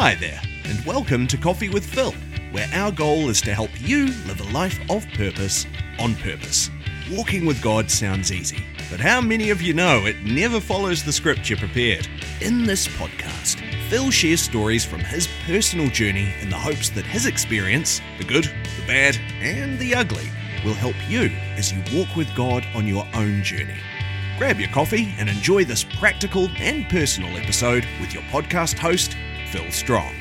Hi there, and welcome to Coffee with Phil, where our goal is to help you live a life of purpose on purpose. Walking with God sounds easy, but how many of you know it never follows the script you prepared? In this podcast, Phil shares stories from his personal journey in the hopes that his experience, the good, the bad, and the ugly, will help you as you walk with God on your own journey. Grab your coffee and enjoy this practical and personal episode with your podcast host, Phil Strong.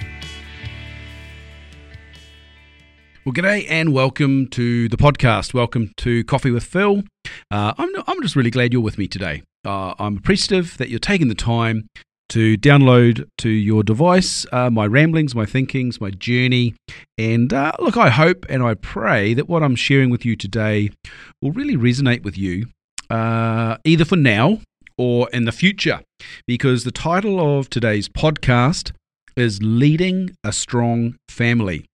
Well, g'day and welcome to the podcast. Welcome to Coffee with Phil. I'm just really glad you're with me today. I'm appreciative that you're taking the time to download to your device my ramblings, my thinkings, my journey. And look, I hope and I pray that what I'm sharing with you today will really resonate with you, either for now or in the future, because the title of today's podcast is Leading a Strong Family.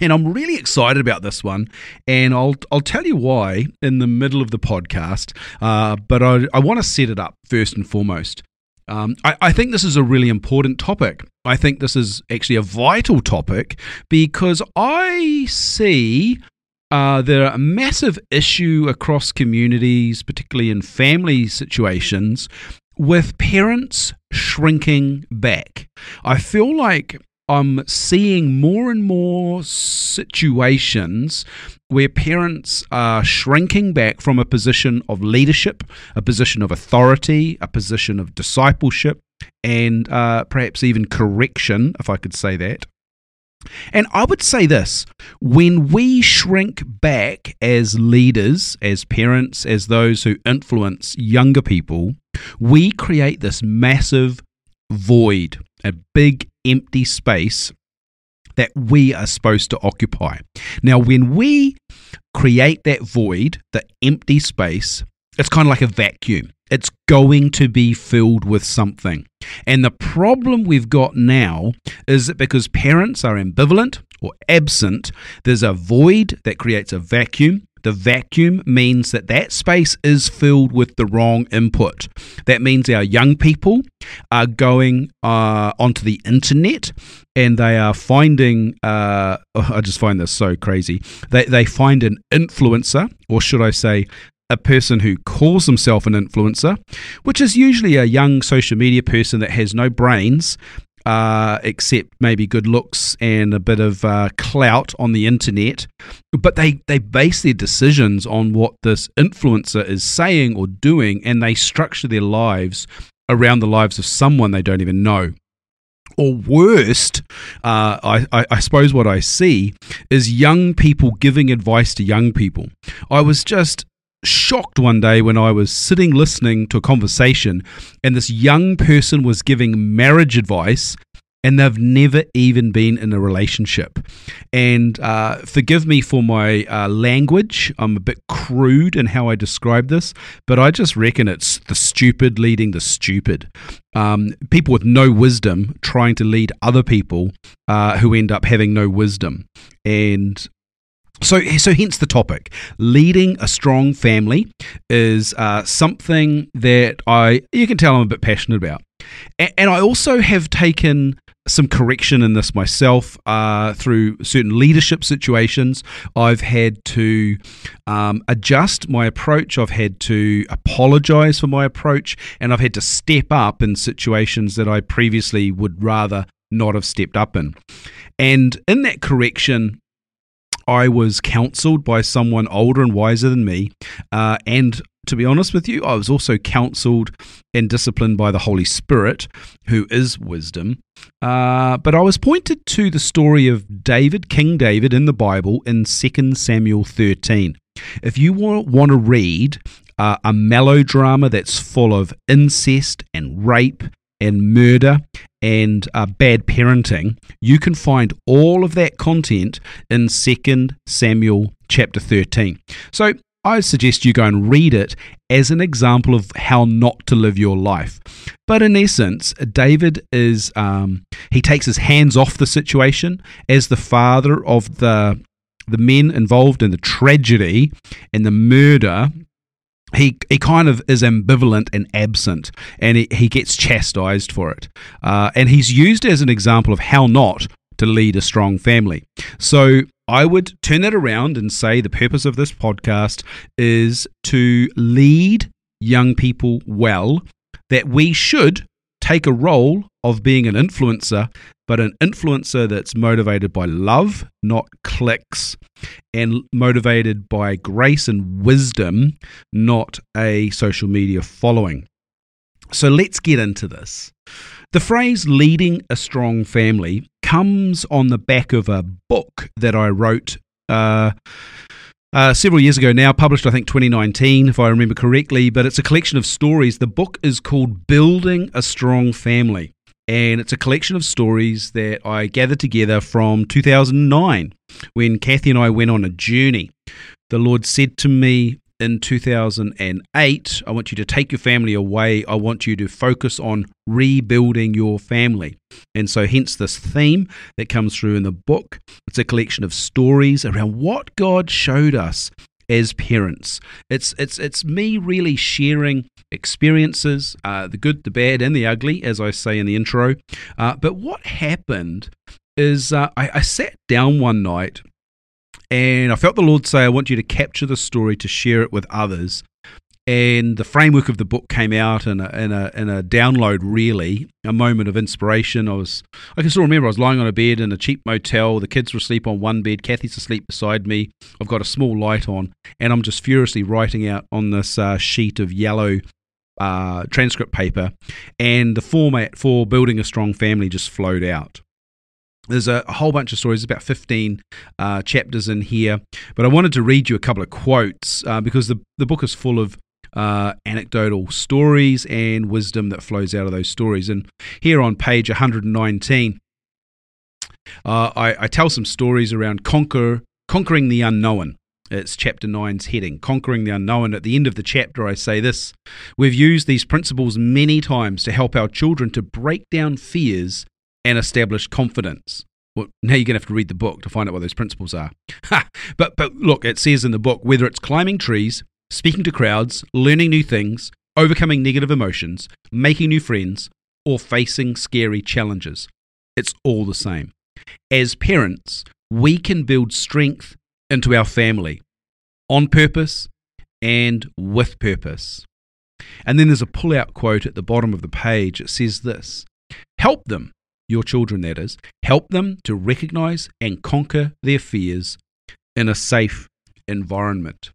And I'm really excited about this one, and I'll tell you why in the middle of the podcast, but I want to set it up first and foremost. I think this is a really important topic. I think this is actually a vital topic because I see there are a massive issue across communities, particularly in family situations, with parents shrinking back. I feel like I'm seeing more and more situations where parents are shrinking back from a position of leadership, a position of authority, a position of discipleship, and perhaps even correction, if I could say that. And I would say this, when we shrink back as leaders, as parents, as those who influence younger people, we create this massive void, a big empty space that we are supposed to occupy. Now, when we create that void, the empty space, it's kind of like a vacuum. It's going to be filled with something. And the problem we've got now is that because parents are ambivalent or absent, there's a void that creates a vacuum. The vacuum means that that space is filled with the wrong input. That means our young people are going onto the internet and they are finding, I just find this so crazy, they find an influencer, or should I say a person who calls himself an influencer, which is usually a young social media person that has no brains except maybe good looks and a bit of clout on the internet, but they base their decisions on what this influencer is saying or doing, and they structure their lives around the lives of someone they don't even know. Or worst, I suppose what I see is young people giving advice to young people. I was just shocked one day when I was sitting listening to a conversation and this young person was giving marriage advice and they've never even been in a relationship. And forgive me for my language. I'm a bit crude in how I describe this, but I just reckon it's the stupid leading the stupid. People with no wisdom trying to lead other people who end up having no wisdom. And So hence the topic. Leading a strong family is something that you can tell I'm a bit passionate about. And I also have taken some correction in this myself through certain leadership situations. I've had to adjust my approach. I've had to apologize for my approach. And I've had to step up in situations that I previously would rather not have stepped up in. And in that correction, I was counseled by someone older and wiser than me, and to be honest with you, I was also counseled and disciplined by the Holy Spirit, who is wisdom, but I was pointed to the story of David, King David, in the Bible in 2 Samuel 13. If you want to read a melodrama that's full of incest and rape and murder and bad parenting, you can find all of that content in 2 Samuel chapter 13. So I suggest you go and read it as an example of how not to live your life. But in essence, David is he takes his hands off the situation as the father of the men involved in the tragedy and the murder. he kind of is ambivalent and absent, and he gets chastised for it. And he's used as an example of how not to lead a strong family. So I would turn it around and say the purpose of this podcast is to lead young people well, that we should take a role of being an influencer, but an influencer that's motivated by love, not clicks, and motivated by grace and wisdom, not a social media following. So let's get into this. The phrase leading a strong family comes on the back of a book that I wrote several years ago now, published I think 2019 if I remember correctly, but it's a collection of stories. The book is called Building a Strong Family, and it's a collection of stories that I gathered together from 2009 when Kathy and I went on a journey. The Lord said to me in 2008, I want you to take your family away. I want you to focus on rebuilding your family. And so hence this theme that comes through in the book. It's a collection of stories around what God showed us as parents. It's me really sharing experiences, the good, the bad, and the ugly, as I say in the intro. But what happened is I sat down one night, and I felt the Lord say, I want you to capture the story to share it with others. And the framework of the book came out in a download, really, a moment of inspiration. I can still remember I was lying on a bed in a cheap motel. The kids were asleep on one bed. Kathy's asleep beside me. I've got a small light on, and I'm just furiously writing out on this sheet of yellow transcript paper. And the format for Building a Strong Family just flowed out. There's a whole bunch of stories, about 15 chapters in here, but I wanted to read you a couple of quotes because the book is full of anecdotal stories and wisdom that flows out of those stories. And here on page 119, I tell some stories around conquering the unknown. It's chapter 9's heading, Conquering the Unknown. At the end of the chapter, I say this: we've used these principles many times to help our children to break down fears and establish confidence. Well, now you're going to have to read the book to find out what those principles are. But look, it says in the book, whether it's climbing trees, speaking to crowds, learning new things, overcoming negative emotions, making new friends, or facing scary challenges, it's all the same. As parents, we can build strength into our family on purpose and with purpose. And then there's a pull-out quote at the bottom of the page. It says this: help them, your children that is, help them to recognize and conquer their fears in a safe environment.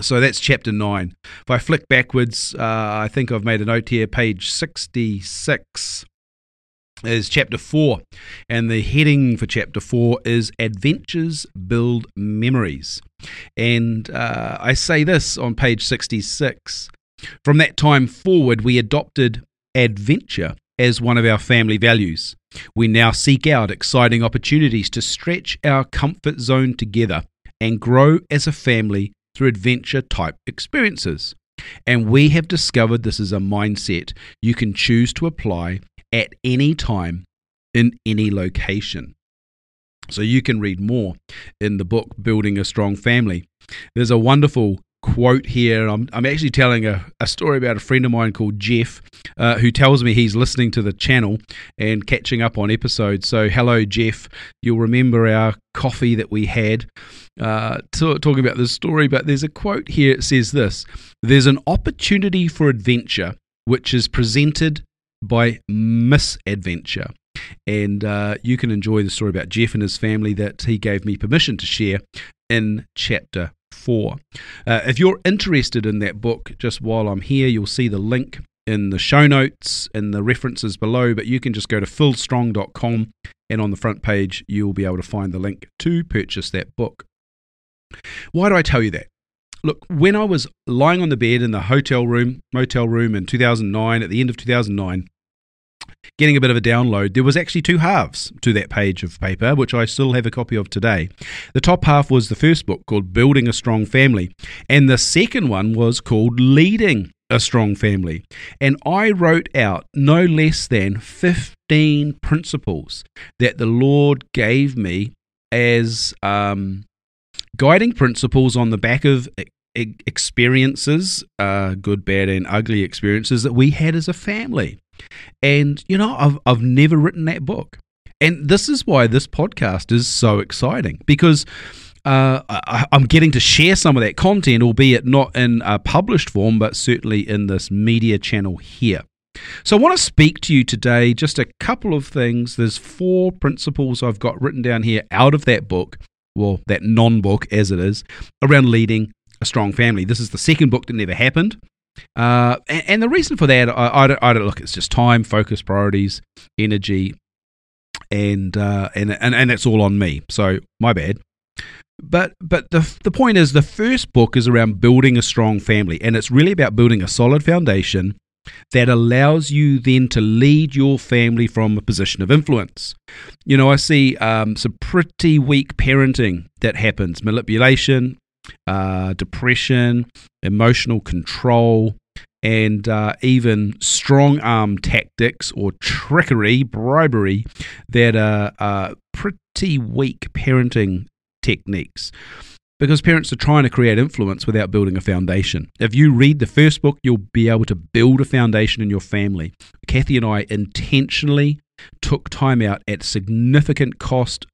So that's chapter 9. If I flick backwards, I think I've made a note here, page 66 is chapter 4, and the heading for chapter 4 is Adventures Build Memories. And I say this on page 66, from that time forward we adopted adventure as one of our family values. We now seek out exciting opportunities to stretch our comfort zone together and grow as a family through adventure-type experiences. And we have discovered this is a mindset you can choose to apply at any time in any location. So you can read more in the book, Building a Strong Family. There's a wonderful quote here. I'm actually telling a story about a friend of mine called Jeff, who tells me he's listening to the channel and catching up on episodes. So hello, Jeff. You'll remember our coffee that we had talking about this story, but there's a quote here. It says this: there's an opportunity for adventure which is presented by misadventure. And you can enjoy the story about Jeff and his family that he gave me permission to share in chapter 4. If you're interested in that book, just while I'm here, you'll see the link in the show notes and the references below, but you can just go to philstrong.com, and on the front page, you'll be able to find the link to purchase that book. Why do I tell you that? Look, when I was lying on the bed in the motel room in 2009, at the end of 2009, getting a bit of a download, there was actually two halves to that page of paper, which I still have a copy of today. The top half was the first book called Building a Strong Family, and the second one was called Leading a Strong Family. And I wrote out no less than 15 principles that the Lord gave me as guiding principles on the back of experiences, good, bad, and ugly experiences that we had as a family. And, you know, I've never written that book. And this is why this podcast is so exciting, because I'm getting to share some of that content, albeit not in a published form, but certainly in this media channel here. So I want to speak to you today, just a couple of things. There's 4 principles I've got written down here out of that book, well, that non-book as it is, around leading a strong family. This is the second book that never happened. And the reason for that, I don't look, it's just time, focus, priorities, energy, and it's all on me. So my bad. But the point is, the first book is around building a strong family, and it's really about building a solid foundation that allows you then to lead your family from a position of influence. You know, I see some pretty weak parenting that happens, manipulation, depression, emotional control, and even strong-arm tactics or trickery, bribery, that are pretty weak parenting techniques, because parents are trying to create influence without building a foundation. If you read the first book, you'll be able to build a foundation in your family. Kathy and I intentionally took time out at significant cost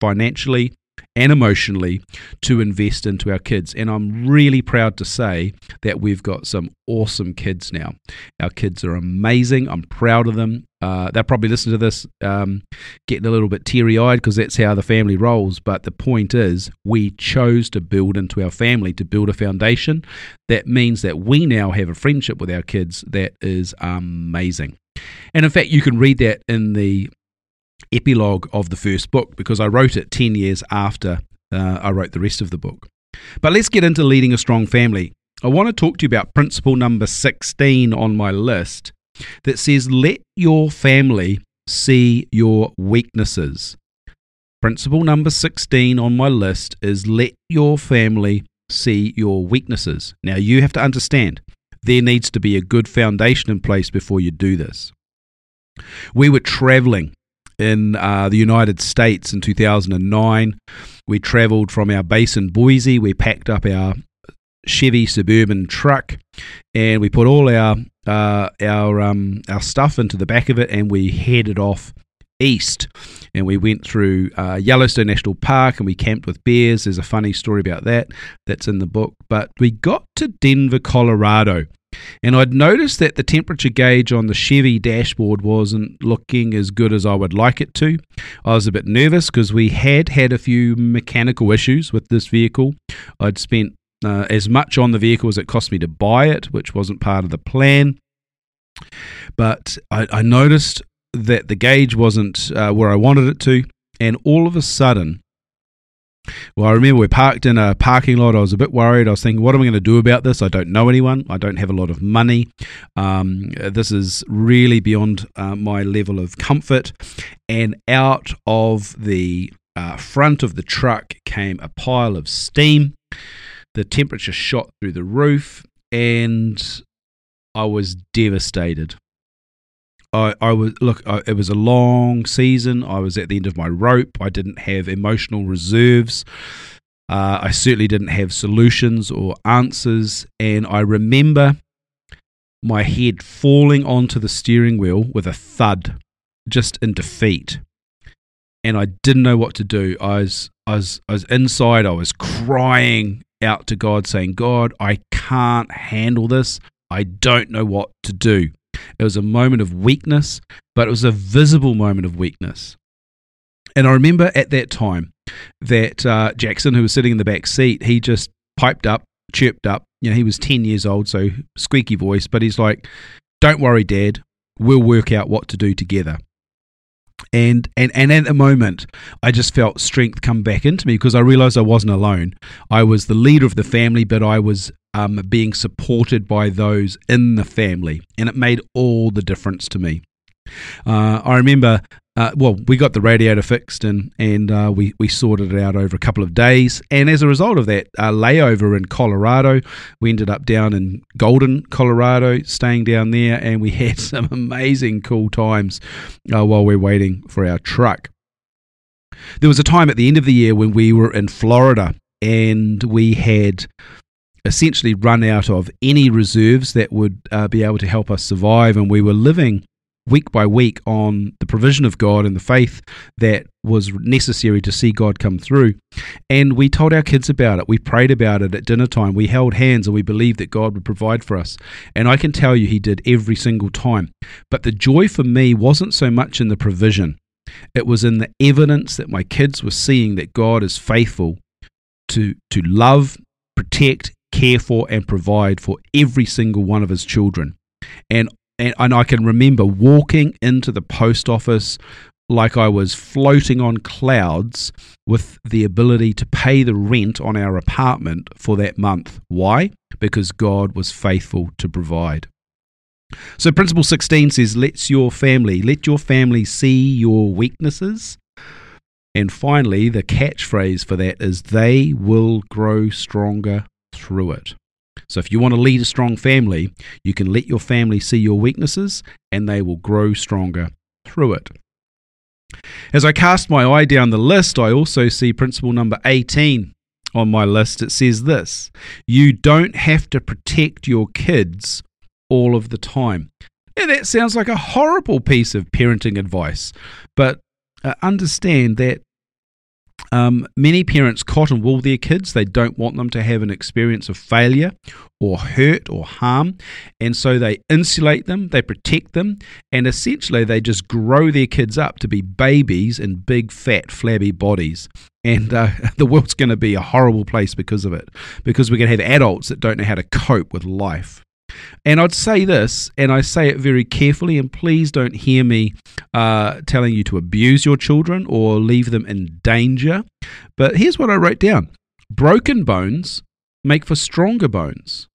financially and emotionally to invest into our kids. And I'm really proud to say that we've got some awesome kids now. Our kids are amazing. I'm proud of them. They'll probably listen to this getting a little bit teary-eyed, because that's how the family rolls. But the point is, we chose to build into our family, to build a foundation. That means that we now have a friendship with our kids that is amazing. And in fact, you can read that in the epilogue of the first book, because I wrote it 10 years after I wrote the rest of the book. But let's get into leading a strong family. I want to talk to you about principle number 16 on my list that says, let your family see your weaknesses. Principle number 16 on my list is, let your family see your weaknesses. Now, you have to understand, there needs to be a good foundation in place before you do this. We were traveling in the United States in 2009. We traveled from our base in Boise. We packed up our Chevy Suburban truck, and we put all our stuff into the back of it, and we headed off east. And we went through Yellowstone National Park, and we camped with bears. There's a funny story about that that's in the book. But we got to Denver, Colorado, and I'd noticed that the temperature gauge on the Chevy dashboard wasn't looking as good as I would like it to. I was a bit nervous because we had had a few mechanical issues with this vehicle. I'd spent as much on the vehicle as it cost me to buy it, which wasn't part of the plan. But I noticed that the gauge wasn't where I wanted it to, and all of a sudden, well, I remember we parked in a parking lot. I was a bit worried. I was thinking, what am I going to do about this? I don't know anyone. I don't have a lot of money. This is really beyond my level of comfort. And out of the front of the truck came a pile of steam. The temperature shot through the roof, and I was devastated. It was a long season. I was at the end of my rope. I didn't have emotional reserves. I certainly didn't have solutions or answers. And I remember my head falling onto the steering wheel with a thud, just in defeat. And I didn't know what to do. I was inside. I was crying out to God, saying, God, I can't handle this. I don't know what to do. It was a moment of weakness, but it was a visible moment of weakness. And I remember at that time that Jackson, who was sitting in the back seat, he just piped up, chirped up. You know, he was 10 years old, so squeaky voice, but he's like, don't worry, Dad, we'll work out what to do together. And at the moment, I just felt strength come back into me, because I realized I wasn't alone. I was the leader of the family, but I was being supported by those in the family, and it made all the difference to me. I remember, we got the radiator fixed, and we sorted it out over a couple of days, and as a result of that layover in Colorado, we ended up down in Golden, Colorado, staying down there, and we had some amazing cool times while we were waiting for our truck. There was a time at the end of the year when we were in Florida, and we had essentially run out of any reserves that would be able to help us survive, and we were living week by week on the provision of God and the faith that was necessary to see God come through. And we told our kids about it. We prayed about it at dinner time. We held hands and we believed that God would provide for us. And I can tell you, He did every single time. But the joy for me wasn't so much in the provision. It was in the evidence that my kids were seeing that God is faithful to love, protect, care for, and provide for every single one of His children. And I can remember walking into the post office like I was floating on clouds with the ability to pay the rent on our apartment for that month. Why? Because God was faithful to provide. So Principle 16 says, let your family see your weaknesses. And finally, the catchphrase for that is, they will grow stronger through it. So if you want to lead a strong family, you can let your family see your weaknesses and they will grow stronger through it. As I cast my eye down the list, I also see principle number 18 on my list. It says this: you don't have to protect your kids all of the time. Now, that sounds like a horrible piece of parenting advice, but understand that many parents cotton wool their kids. They don't want them to have an experience of failure or hurt or harm. And so they insulate them, they protect them, and essentially they just grow their kids up to be babies in big, fat, flabby bodies. And the world's going to be a horrible place because of it, because we're going to have adults that don't know how to cope with life. And I'd say this, and I say it very carefully, and please don't hear me telling you to abuse your children or leave them in danger. But here's what I wrote down. Broken bones make for stronger bones.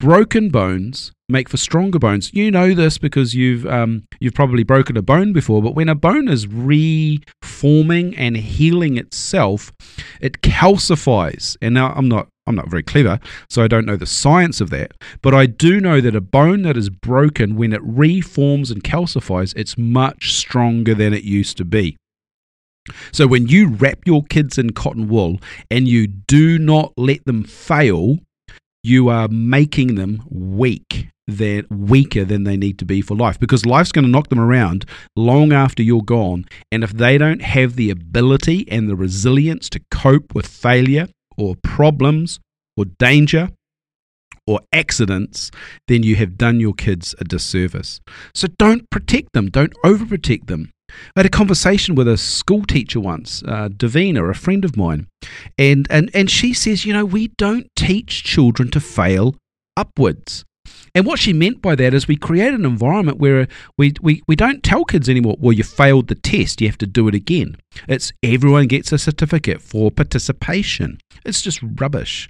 Broken bones make for stronger bones. You know this because you've probably broken a bone before, but when a bone is reforming and healing itself, it calcifies. And now I'm not very clever, so I don't know the science of that, but I do know that a bone that is broken, when it reforms and calcifies, it's much stronger than it used to be. So when you wrap your kids in cotton wool and you do not let them fail, you are making them weak. They're weaker than they need to be for life, because life's going to knock them around long after you're gone. And if they don't have the ability and the resilience to cope with failure or problems or danger or accidents, then you have done your kids a disservice. So don't protect them. Don't overprotect them. I had a conversation with a school teacher once, Davina, a friend of mine, and she says, we don't teach children to fail upwards. And what she meant by that is we create an environment where we don't tell kids anymore, well, you failed the test, you have to do it again. It's everyone gets a certificate for participation. It's just rubbish.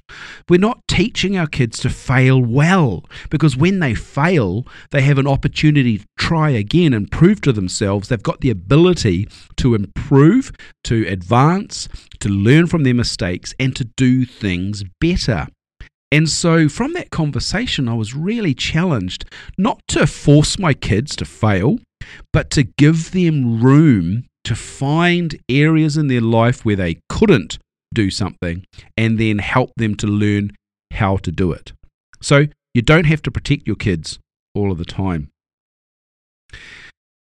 We're not teaching our kids to fail well, because when they fail, they have an opportunity to try again and prove to themselves they've got the ability to improve, to advance, to learn from their mistakes, and to do things better. And so from that conversation, I was really challenged not to force my kids to fail, but to give them room to find areas in their life where they couldn't do something and then help them to learn how to do it. So you don't have to protect your kids all of the time.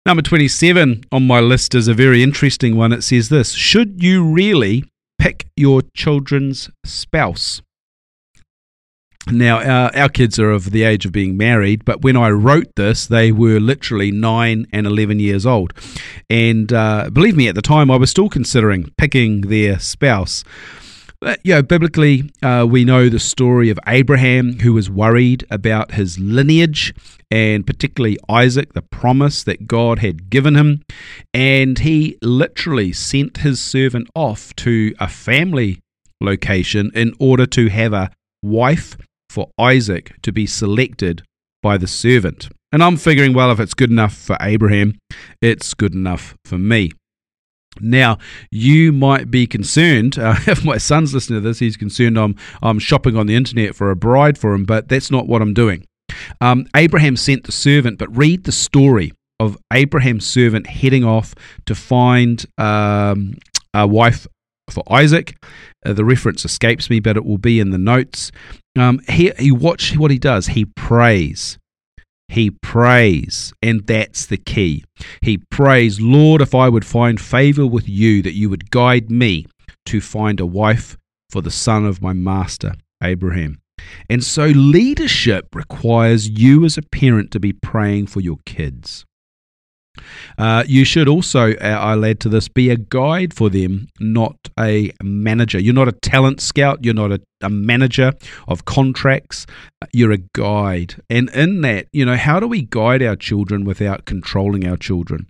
Number 27 on my list is a very interesting one. It says this: should you really pick your children's spouse? Now, our kids are of the age of being married, but when I wrote this, they were literally 9 and 11 years old. And believe me, at the time, I was still considering picking their spouse. But, biblically, we know the story of Abraham, who was worried about his lineage, and particularly Isaac, the promise that God had given him. And he literally sent his servant off to a family location in order to have a wife for Isaac to be selected by the servant. And I'm figuring, well, if it's good enough for Abraham, it's good enough for me. Now, you might be concerned, if my son's listening to this, he's concerned I'm shopping on the internet for a bride for him, but that's not what I'm doing. Abraham sent the servant, but read the story of Abraham's servant heading off to find a wife for Isaac. The reference escapes me, but it will be in the notes. He watch what he does. He prays. He prays, and that's the key. He prays, Lord, if I would find favor with you, that you would guide me to find a wife for the son of my master, Abraham. And so leadership requires you as a parent to be praying for your kids. You should also, I'll add to this, be a guide for them, not a manager. You're not a talent scout. You're not a manager of contracts. You're a guide. And in that, how do we guide our children without controlling our children?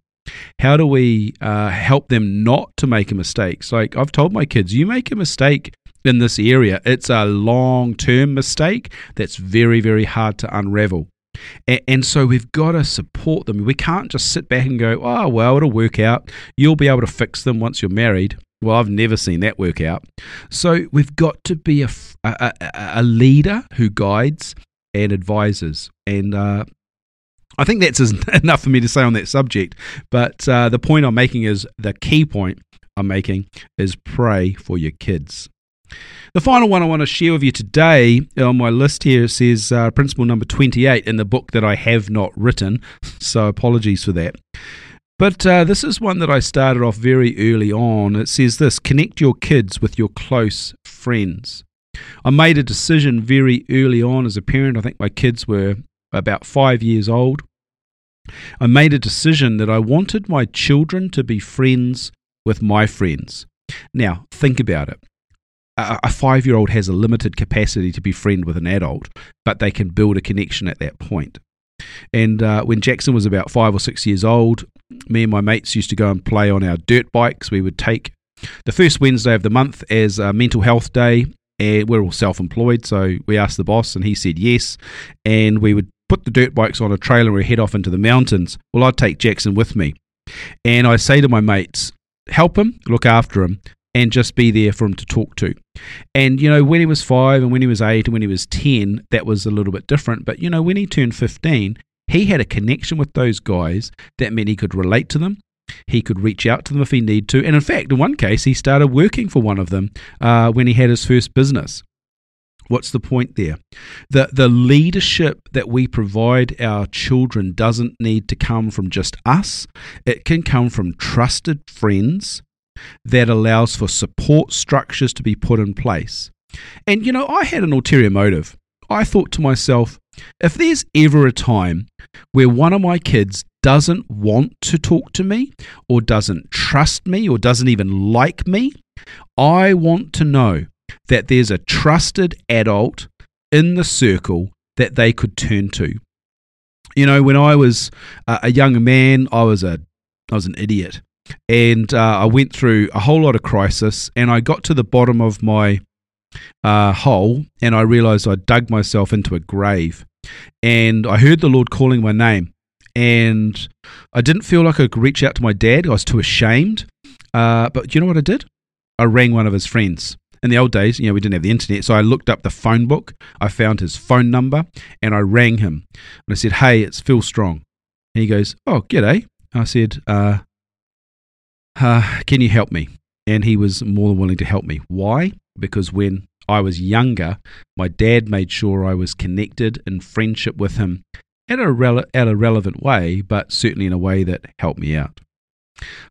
How do we help them not to make a mistake? Like I've told my kids, you make a mistake in this area, it's a long-term mistake that's very, very hard to unravel. And so we've got to support them. We can't just sit back and go, oh, well, it'll work out. You'll be able to fix them once you're married. Well, I've never seen that work out. So we've got to be a leader who guides and advises. And I think that's enough for me to say on that subject. But the key point I'm making is pray for your kids. The final one I want to share with you today on my list here says principle number 28 in the book that I have not written, so apologies for that. But this is one that I started off very early on. It says this, connect your kids with your close friends. I made a decision very early on as a parent. I think my kids were about 5 years old. I made a decision that I wanted my children to be friends with my friends. Now, think about it. A five-year-old has a limited capacity to befriend with an adult, but they can build a connection at that point. And when Jackson was about 5 or 6 years old, me and my mates used to go and play on our dirt bikes. We would take the first Wednesday of the month as a mental health day, and we're all self-employed, so we asked the boss, and he said yes, and we would put the dirt bikes on a trailer and we'd head off into the mountains. Well, I'd take Jackson with me, and I say to my mates, help him, look after him, and just be there for him to talk to. And, when he was 5 and when he was 8 and when he was 10, that was a little bit different. But, when he turned 15, he had a connection with those guys. That meant he could relate to them. He could reach out to them if he needed to. And, in fact, in one case, he started working for one of them when he had his first business. What's the point there? The leadership that we provide our children doesn't need to come from just us. It can come from trusted friends that allows for support structures to be put in place. And, I had an ulterior motive. I thought to myself, if there's ever a time where one of my kids doesn't want to talk to me or doesn't trust me or doesn't even like me, I want to know that there's a trusted adult in the circle that they could turn to. When I was a young man, I was an idiot. And I went through a whole lot of crisis, and I got to the bottom of my hole, and I realized I dug myself into a grave. And I heard the Lord calling my name, and I didn't feel like I could reach out to my dad. I was too ashamed. But you know what I did? I rang one of his friends. In the old days, we didn't have the internet, so I looked up the phone book. I found his phone number, and I rang him. And I said, hey, it's Phil Strong. And he goes, oh, g'day. And I said, can you help me? And he was more than willing to help me. Why? Because when I was younger, my dad made sure I was connected in friendship with him in a relevant way, but certainly in a way that helped me out.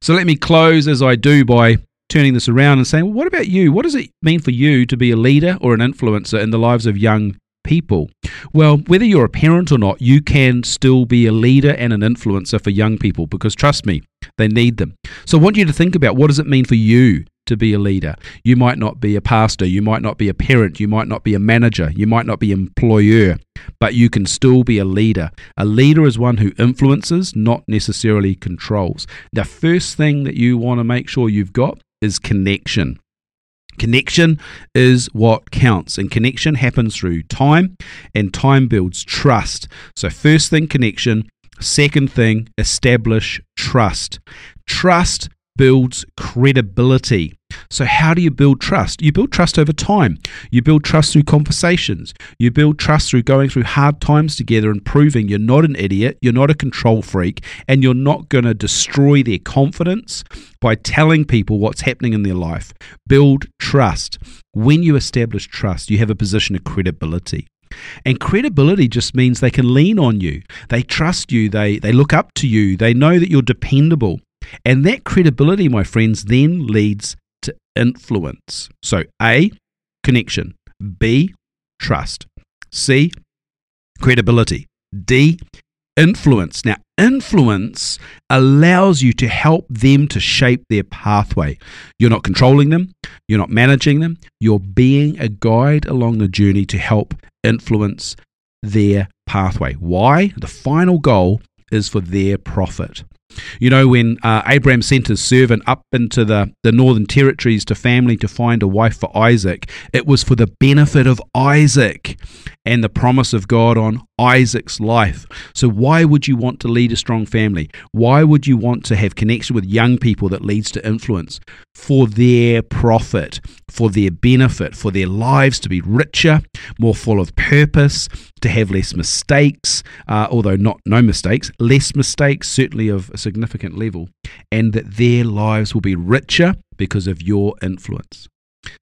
So let me close as I do by turning this around and saying, well, what about you? What does it mean for you to be a leader or an influencer in the lives of young people? Well, whether you're a parent or not, you can still be a leader and an influencer for young people because, trust me, they need them. So I want you to think about what does it mean for you to be a leader. You might not be a pastor, you might not be a parent, you might not be a manager, you might not be an employer, but you can still be a leader. A leader is one who influences, not necessarily controls. The first thing that you want to make sure you've got is connection. Connection is what counts, and connection happens through time, and time builds trust. So first thing, connection. Second thing, establish trust. Trust builds credibility. So how do you build trust? You build trust over time. You build trust through conversations. You build trust through going through hard times together and proving you're not an idiot, you're not a control freak, and you're not going to destroy their confidence by telling people what's happening in their life. Build trust. When you establish trust, you have a position of credibility. And credibility just means they can lean on you. They trust you. They look up to you. They know that you're dependable. And that credibility, my friends, then leads to influence. So A, connection. B, trust. C, credibility. D, influence. Now, influence allows you to help them to shape their pathway. You're not controlling them. You're not managing them. You're being a guide along the journey to help influence their pathway. Why? The final goal is for their profit. You know, when Abraham sent his servant up into the northern territories to family to find a wife for Isaac, it was for the benefit of Isaac and the promise of God on Isaac's life. So why would you want to lead a strong family? Why would you want to have connection with young people that leads to influence? For their profit, for their benefit, for their lives to be richer, more full of purpose, to have less mistakes, although no mistakes, less mistakes, certainly of a significant level, and that their lives will be richer because of your influence.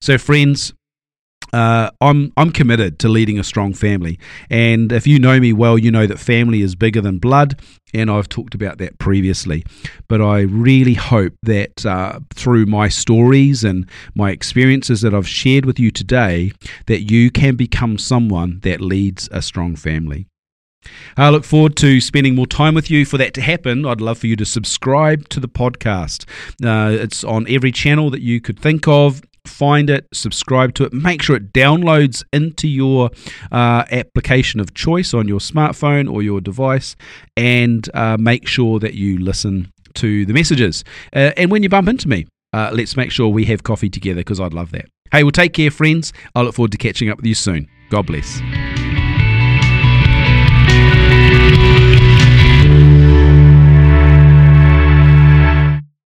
So friends, I'm committed to leading a strong family, and if you know me well, you know that family is bigger than blood, and I've talked about that previously. But I really hope that through my stories and my experiences that I've shared with you today, that you can become someone that leads a strong family. I look forward to spending more time with you. For that to happen, I'd love for you to subscribe to the podcast. It's on every channel that you could think of. Find it, subscribe to it, make sure it downloads into your application of choice on your smartphone or your device, and make sure that you listen to the messages. And when you bump into me, let's make sure we have coffee together, because I'd love that. Hey, well, take care, friends. I look forward to catching up with you soon. God bless.